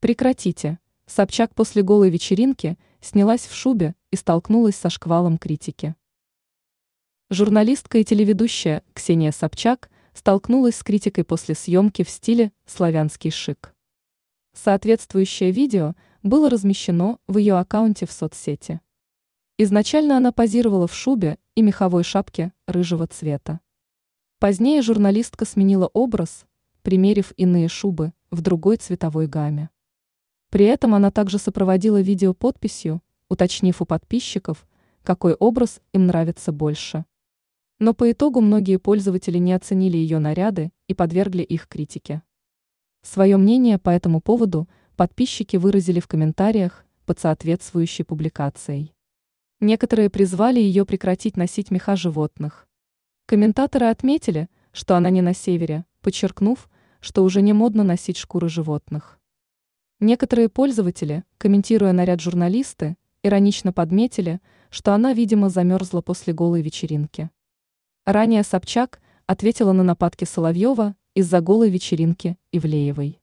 Прекратите. Собчак после голой вечеринки снялась в шубе и столкнулась со шквалом критики. Журналистка и телеведущая Ксения Собчак столкнулась с критикой после съемки в стиле «славянский шик». Соответствующее видео было размещено в ее аккаунте в соцсети. Изначально она позировала в шубе и меховой шапке рыжего цвета. Позднее журналистка сменила образ, примерив иные шубы в другой цветовой гамме. При этом она также сопроводила видео подписью, уточнив у подписчиков, какой образ им нравится больше. Но по итогу многие пользователи не оценили ее наряды и подвергли их критике. Свое мнение по этому поводу подписчики выразили в комментариях под соответствующей публикацией. Некоторые призвали ее прекратить носить меха животных. Комментаторы отметили, что она не на севере, подчеркнув, что уже не модно носить шкуры животных. Некоторые пользователи, комментируя наряд журналисты, иронично подметили, что она, видимо, замерзла после голой вечеринки. Ранее Собчак ответила на нападки Соловьева из-за голой вечеринки Ивлеевой.